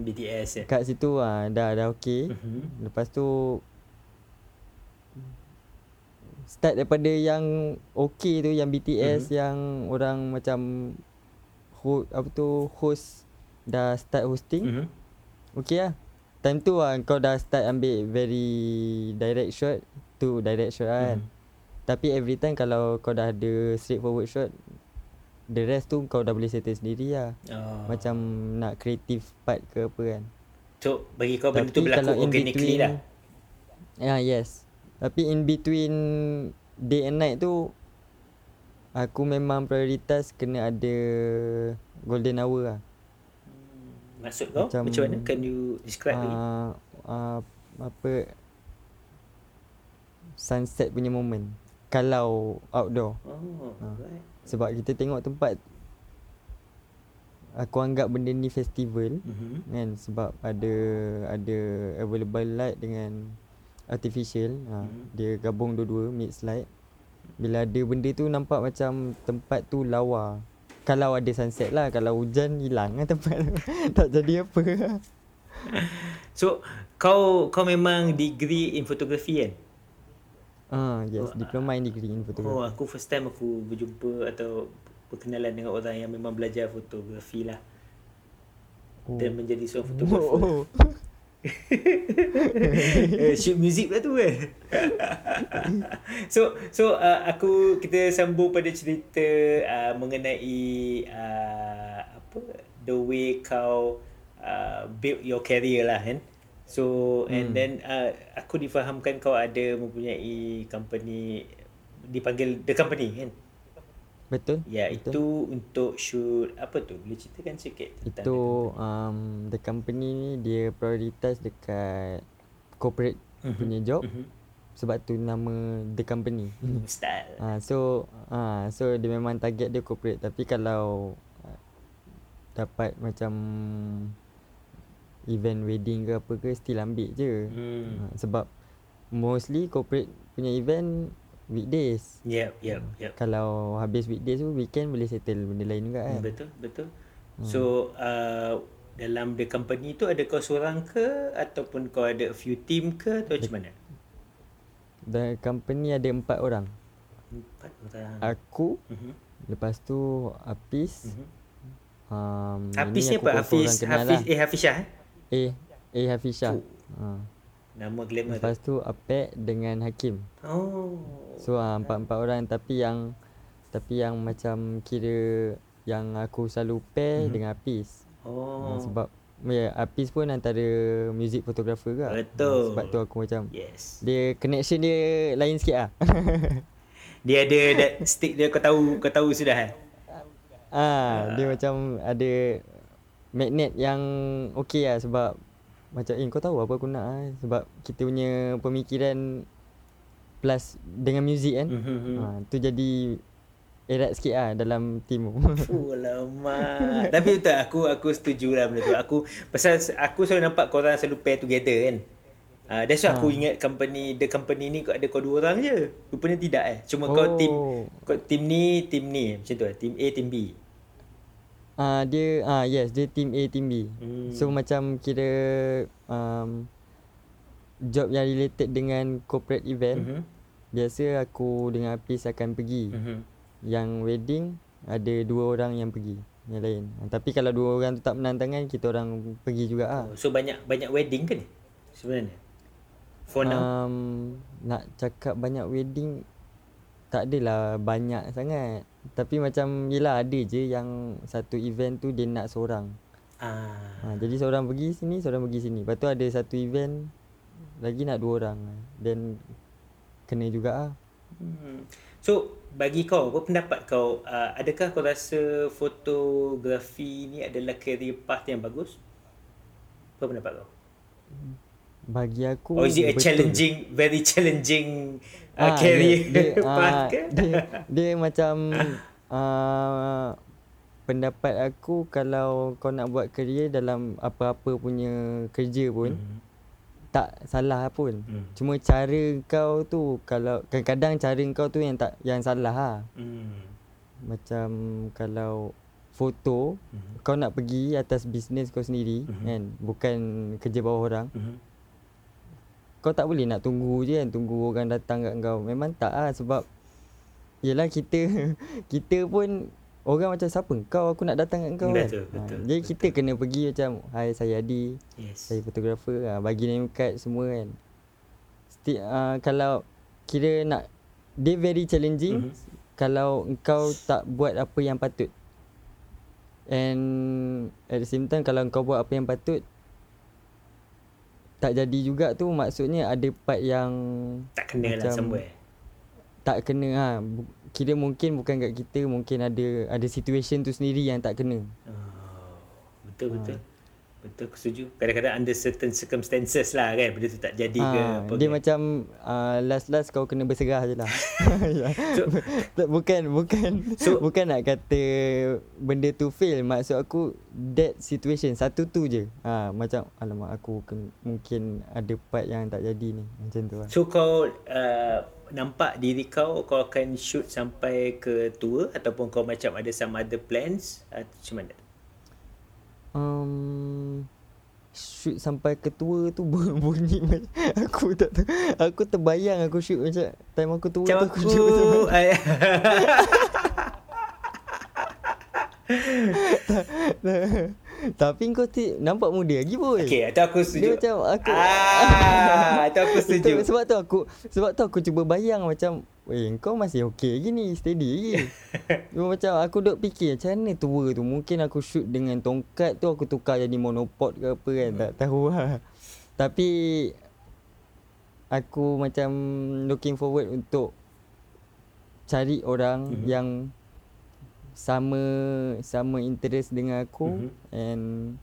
BTS. Kat situ dah okay. Lepas tu start daripada yang okay tu, yang BTS, yang orang macam host dah start hosting. Okay lah. Time tu kau dah start ambil very direct shot kan. Tapi every time kalau kau dah ada straightforward shot, the rest tu kau dah boleh settle sendiri lah. Macam nak creative part ke apa kan. So bagi kau benda tu berlaku organically lah. Yes. Tapi in between day and night tu, aku memang prioritas kena ada golden hour lah. Maksud kau macam mana? Can you describe lagi? Sunset punya moment kalau outdoor. Right. Sebab kita tengok tempat, aku anggap benda ni festival kan. Sebab ada available light dengan artificial, dia gabung dua-dua, mix light. Bila ada benda tu nampak macam tempat tu lawa. Kalau ada sunset lah, kalau hujan hilang lah tempat tu. Tak jadi apa. So kau memang degree in photography kan? Yes, diploma in degree in photography. Aku first time aku berjumpa atau berkenalan dengan orang yang memang belajar fotografi lah. Dan menjadi seorang photographer. Shoot music pula tu kan. So kita sambung pada cerita mengenai the way kau build your career lah kan. So and then aku difahamkan kau ada mempunyai company dipanggil The Company kan. Betul. Ya, betul. Itu untuk shoot apa tu? Boleh ceritakan sikit tentang itu. The Company ni dia prioritas dekat corporate punya job. Sebab tu nama The Company. Style. So dia memang target dia corporate. Tapi kalau dapat macam event wedding ke apa ke, still ambil je. Sebab mostly corporate punya event weekdays. Yep. Kalau habis weekdays tu, weekend boleh settle benda lain juga kan. Betul. So dalam The Company tu ada kau seorang ke ataupun kau ada a few team ke atau macam mana? The Company ada 4 orang. 4 orang. Aku, lepas tu Apis. Apis ni apa? Hafiz. Hafishah. Hafishah. Nama glamour. Lepas tu Apis dengan Hakim. Oh. So empat-empat orang, tapi yang macam kira yang aku selalu pair dengan Apis. Oh. Sebab Apis pun antara music photographer juga. Betul. Sebab tu aku macam yes. Dia connection dia lain sikit lah. Dia ada that stick dia, kau tahu sudah kan? Dia macam ada magnet yang okey lah, sebab macam kau tahu apa aku nak lah. Sebab kita punya pemikiran plus dengan music kan. Tu jadi erat sikit lah dalam timu. Alamak. Tapi betul aku setuju lah benda tu. Pasal aku selalu nampak korang selalu pair together kan. That's why aku ingat The Company ni ada kau dua orang je. Rupanya tidak Cuma kau tim ni macam tu lah. Tim A, tim B. Dia tim A, tim B. So macam kira job yang related dengan corporate event, biasa aku dengan Apis akan pergi. Yang wedding ada dua orang yang pergi, yang lain. Tapi kalau dua orang tu tak menantangan, kita orang pergi juga lah. So banyak wedding ke ni sebenarnya? For now nak cakap banyak wedding tak adalah banyak sangat, tapi macam yelah ada je yang satu event tu dia nak seorang. Jadi seorang pergi sini, seorang pergi sini. Lepas tu ada satu event lagi nak dua orang, then kena juga lah. So bagi kau, apa pendapat kau, adakah kau rasa fotografi ni adalah career path yang bagus? Apa pendapat kau? Bagi aku, or is it a betul. very challenging career path ke? Dia macam pendapat aku, kalau kau nak buat career dalam apa-apa punya kerja pun tak salah pun. Cuma cara kau tu, kalau kadang-kadang cara kau tu yang salah lah. Macam kalau foto, kau nak pergi atas bisnes kau sendiri kan, bukan kerja bawah orang. Kau tak boleh nak tunggu je kan, tunggu orang datang kat kau. Memang tak lah, sebab yelah kita pun orang macam siapa kau, aku nak datang kat kau kan. Betul. Jadi kita kena pergi macam, hai saya Adi, saya photographer, bagi name card semua kan. Kalau kira nak, dia very challenging kalau kau tak buat apa yang patut. And at the same time, kalau kau buat apa yang patut tak jadi juga tu, maksudnya ada part yang tak kena lah somewhere. Tak kena kira mungkin bukan kat kita, mungkin ada situation tu sendiri yang tak kena. Betul, aku setuju. Kadang-kadang under certain circumstances lah kan, benda tu tak jadi ke apa dia kan? Macam last kau kena berserah je lah. Bukan nak kata benda tu fail, maksud aku that situation satu tu je. Macam alamak, aku mungkin ada part yang tak jadi ni, macam tu lah. So kau nampak diri kau akan shoot sampai ke tua, ataupun kau macam ada some other plans macam mana? Shoot sampai ke tua tu bunyi macam aku tak tahu. Aku terbayang aku shoot macam time aku tua macam tu aku shoot macam Tapi kau nampak muda lagi boy. Okey, atau aku setuju. Dia macam aku atau aku setuju. Sebab tu aku cuba bayang macam, kau masih okey lagi ni, steady lagi. Cuma macam aku duk fikir macam mana tua tu, mungkin aku shoot dengan tongkat tu aku tukar jadi monopod ke apa kan, tak tahu lah. Tapi aku macam looking forward untuk cari orang yang sama interest dengan aku, and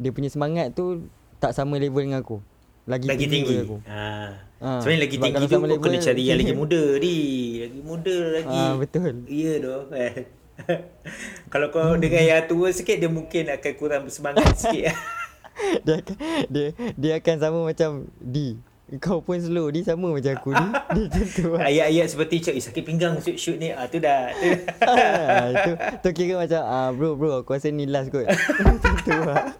dia punya semangat tu tak sama level dengan aku, lagi tinggi dengan aku. Sebenarnya lagi tinggi tu kau kena cari yang lagi muda. Betul. Ya doh. Kalau kau dengan yang tua sikit, dia mungkin akan kurang bersemangat sikit. Dia akan sama macam D. Kau pun slow, dia sama macam aku ni. Dia tentu lah. Ayat-ayat seperti cakap, sakit pinggang shoot ni. Tu kira macam, bro, aku rasa ni last kot. Tentu lah.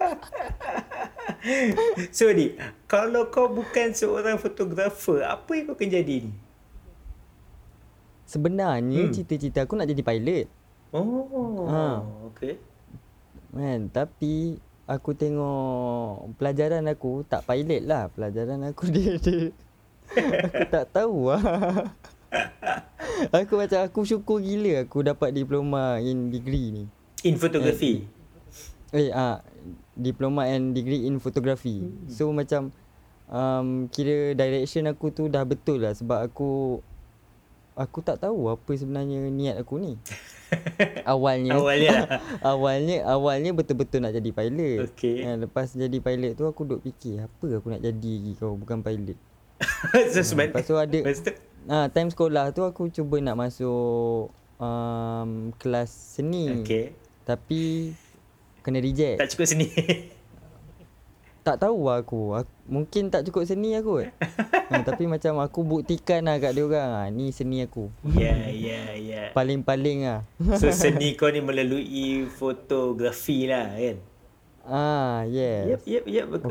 So Adi, kalau kau bukan seorang fotografer, apa yang kau akan jadi ni? Sebenarnya cita-cita aku nak jadi pilot. Okey. Tapi aku tengok pelajaran aku, tak pilot lah. Pelajaran aku dia aku tak tahu lah. Aku macam aku syukur gila aku dapat diploma in degree ni. In photography. Diploma and degree in photography. So macam kira direction aku tu dah betul lah, sebab aku tak tahu apa sebenarnya niat aku ni. Awalnya betul-betul nak jadi pilot. Okay. Lepas jadi pilot tu aku duk fikir apa aku nak jadi lagi kalau bukan pilot. Lepas tu ada time sekolah tu aku cuba nak masuk kelas seni. Okay. Tapi kena reject. Tak cukup seni. Tak tahu lah aku. Mungkin tak cukup seni aku. Tapi macam aku buktikan lah kat diorang, ni seni aku. Ya. Paling-paling lah. So seni kau ni melalui fotografi lah kan? Yes. Yep.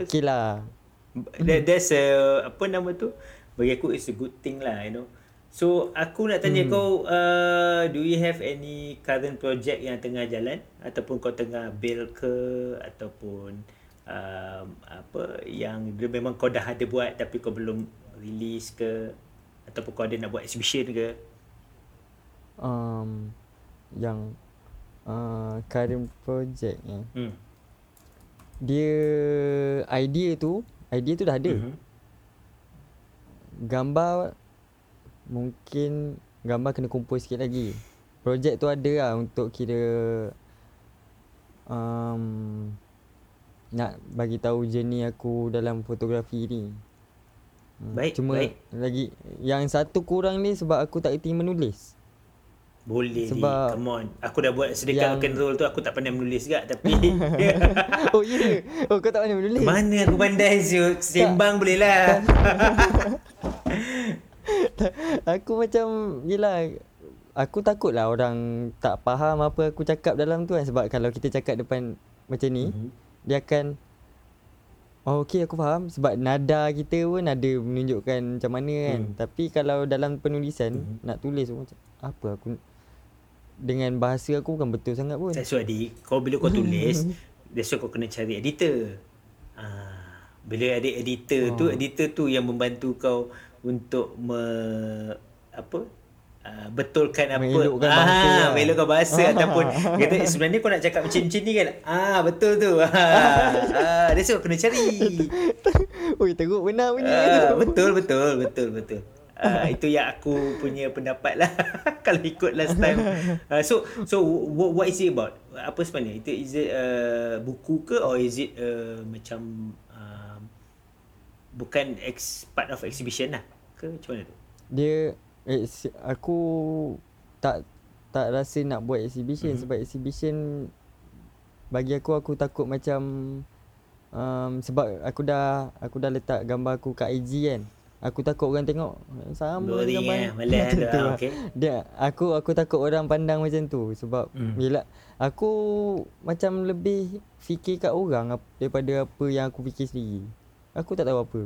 Okay lah. That's apa nama tu? Bagi aku it's a good thing lah, you know. So aku nak tanya kau, do you have any current project yang tengah jalan? Ataupun kau tengah build ke? Ataupun apa yang memang kau dah ada buat tapi kau belum release ke, ataupun kau ada nak buat exhibition ke? Yang current project ni, dia idea tu dah ada. Gambar mungkin kena kumpul sikit lagi. Projek tu ada lah untuk kira nak bagi tahu journey aku dalam fotografi ni. Baik. Lagi yang satu kurang ni sebab aku tak reti menulis. Boleh. Sebab come on, aku dah buat sedekah rock and roll tu, aku tak pandai menulis juga tapi oh ya. Yeah. Oh, kau tak pandai menulis. Mana aku pandai siut. Sembang boleh lah. Aku macam yelah, aku takut lah orang tak faham apa aku cakap dalam tu kan. Sebab kalau kita cakap depan macam ni, dia akan okey aku faham, sebab nada kita pun nada menunjukkan macam mana kan. Tapi kalau dalam penulisan nak tulis pun macam apa aku dengan bahasa aku bukan betul sangat pun. That's why Adi, kau bila kau tulis besok kau kena cari editor. Bila ada editor tu, editor tu yang membantu kau untuk betulkan apa, melukkan bahasa ataupun kata sebenarnya kau nak cakap macam ni kan, betul tu, that's what kena cari. Oi, teruk benar bunyi tu. Betul. Itu yang aku punya pendapat lah. Kalau ikut last time. So what is it about? Apa sebenarnya itu? Is it buku ke, or is it macam bukan part of exhibition lah ke, macam mana tu? Dia aku tak rasa nak buat exhibition. Sebab exhibition bagi aku takut macam sebab aku dah letak gambar aku kat IG kan. Aku takut orang tengok sama boring gambar macam tu lah. Okay. Dia aku takut orang pandang macam tu sebab bila aku macam lebih fikir kat orang daripada apa yang aku fikir sendiri. Aku tak tahu apa.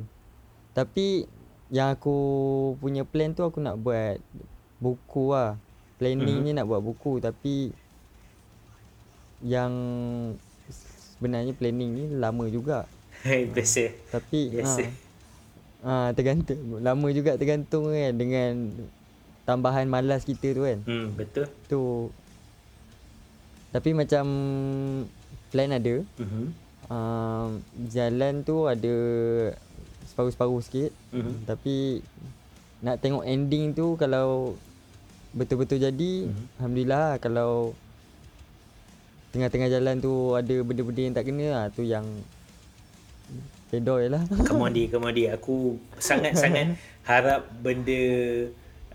Tapi yang aku punya plan tu aku nak buat buku lah. Planningnya nak buat buku, tapi yang sebenarnya planning ni lama juga. Biasa. Tapi tergantung. Lama juga tergantung kan dengan tambahan malas kita tu kan. Betul. Tu. Tapi macam plan ada. Jalan tu ada separuh-separuh sikit. Tapi nak tengok ending tu kalau betul-betul jadi, alhamdulillah. Kalau tengah-tengah jalan tu ada benda-benda yang tak kena lah, tu yang pedoy lah. Come on, aku sangat-sangat harap benda.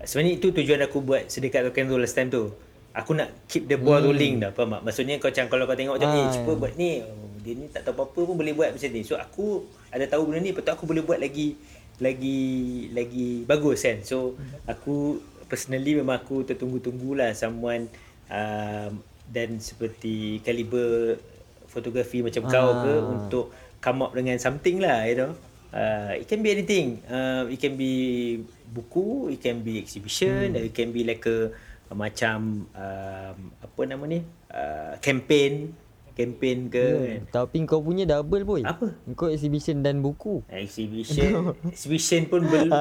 Sebenarnya itu tujuan aku buat sedekat rock and roll last time tu. Aku nak keep the ball rolling dah, faham tak? Maksudnya kau kalau kau tengok macam ni, cuba buat ni, dia ni tak tahu apa-apa pun boleh buat macam ni. So aku ada tahu benda ni, lepas tu aku boleh buat lagi bagus kan. So aku personally memang aku tertunggu-tunggulah someone dan seperti kaliber fotografi macam kau ke untuk come up dengan something lah, you know. It can be anything. It can be buku, it can be exhibition, it can be like a macam apa nama ni, campaign campaign ke kan. Tapi kau punya double boy. Apa? Kau exhibition dan buku. Exhibition exhibition pun belum.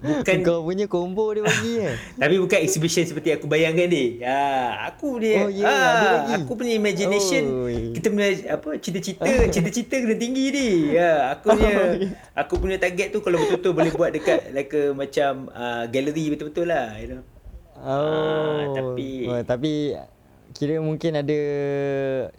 Bukan kau punya combo dia bagi eh. Tapi bukan exhibition seperti aku bayangkan ni. Aku dia. Aku punya imagination. Kita punya apa cita-cita, cita-cita kena tinggi ni. Aku punya aku punya target tu kalau betul-betul boleh buat dekat like macam gallery betul-betul lah you know. Tapi kira mungkin ada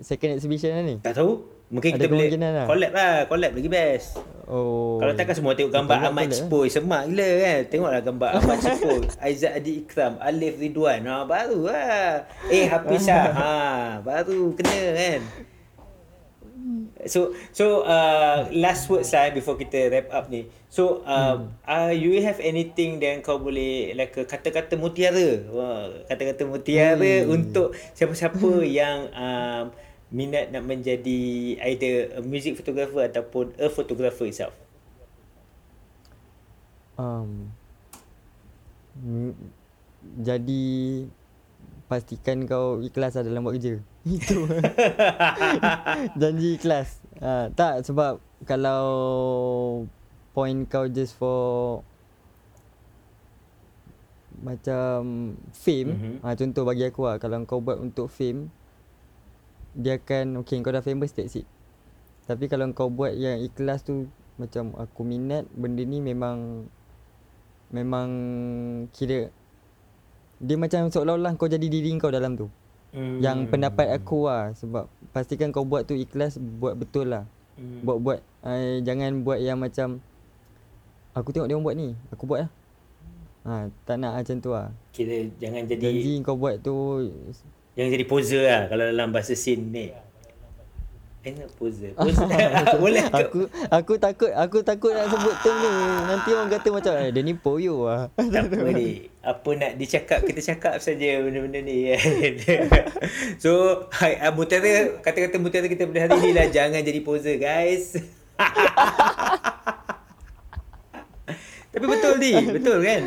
second exhibition lah ni. Tak tahu. Mungkin ada kita boleh collab lah. Collab lagi best. Kalau takkan semua tengok gambar Ahmad Cipo semak gila kan. Tengoklah gambar Ahmad Cipo, Aizat Ady Ikram, Alif Ridwan. Baru lah. Hafishah. Baru kena kan. So last words lah before kita wrap up ni. So you have anything yang kau boleh like kata-kata mutiara. Kata-kata mutiara untuk siapa-siapa yang minat nak menjadi either a music photographer ataupun a photographer itself. Jadi pastikan kau ikhlas lah dalam buat kerja. Itu janji ikhlas. Tak, sebab kalau point kau just for macam fame, contoh bagi aku lah, kalau kau buat untuk fame, dia akan okay kau dah famous, that's it. Tapi kalau kau buat yang ikhlas tu, macam aku minat benda ni, memang kira dia macam seolah-olah kau jadi diri kau dalam tu. Yang pendapat aku lah. Sebab pastikan kau buat tu ikhlas, buat betul lah. Buat-buat. Jangan buat yang macam aku tengok dia orang buat ni, aku buat lah. Tak nak macam tu lah. Kira jangan jadi, janji kau buat tu jangan jadi poser lah. Kalau dalam bahasa scene ni nak poser. Boleh aku takut nak sebut term ni, nanti orang kata macam dia ni poyo lah. Tak apa ni, apa nak dicakap kita cakap saja benda-benda ni. So mutiara, kata-kata mutiara kita pada hari ni lah, jangan jadi poser guys. Tapi betul ni, betul kan,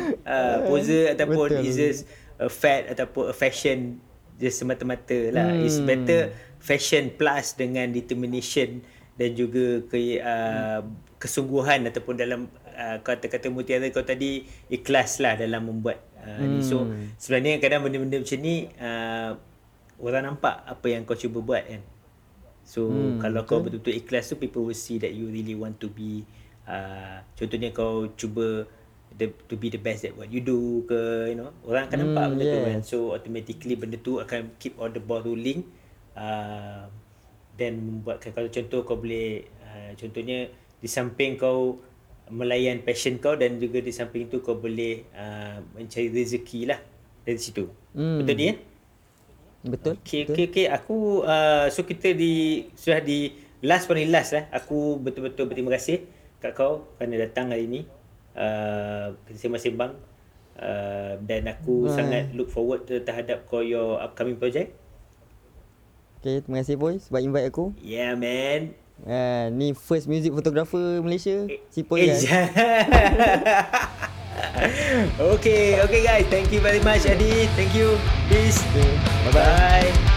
poser ataupun is just a fad ataupun a fashion just semata-mata lah. It's better fashion plus dengan determination dan juga kesungguhan ataupun dalam kata-kata mutiara kau tadi, ikhlas lah dalam membuat ni. So sebenarnya kadang benda-benda macam ni orang nampak apa yang kau cuba buat kan. So kalau kau betul-betul ikhlas tu, people will see that you really want to be contohnya kau cuba to be the best at what you do ke, you know, orang akan nampak benda tu kan. So automatically benda tu akan keep all the ball rolling dan membuatkan, kalau contoh kau boleh contohnya di samping kau melayan passion kau, dan juga di samping tu kau boleh mencari rezeki lah dari situ. Betul ni kan? Betul. Okay. Aku so kita sudah di last lah. Aku betul-betul berterima kasih kat kau kerana datang hari ni. Sembang-sembang dan aku sangat look forward terhadap kau, your upcoming project. Okay, terima kasih boy sebab invite aku. Yeah man, ni first music photographer Malaysia, Cipo kan. Okay guys, thank you very much Adi. Thank you. Peace. Okay. Bye bye.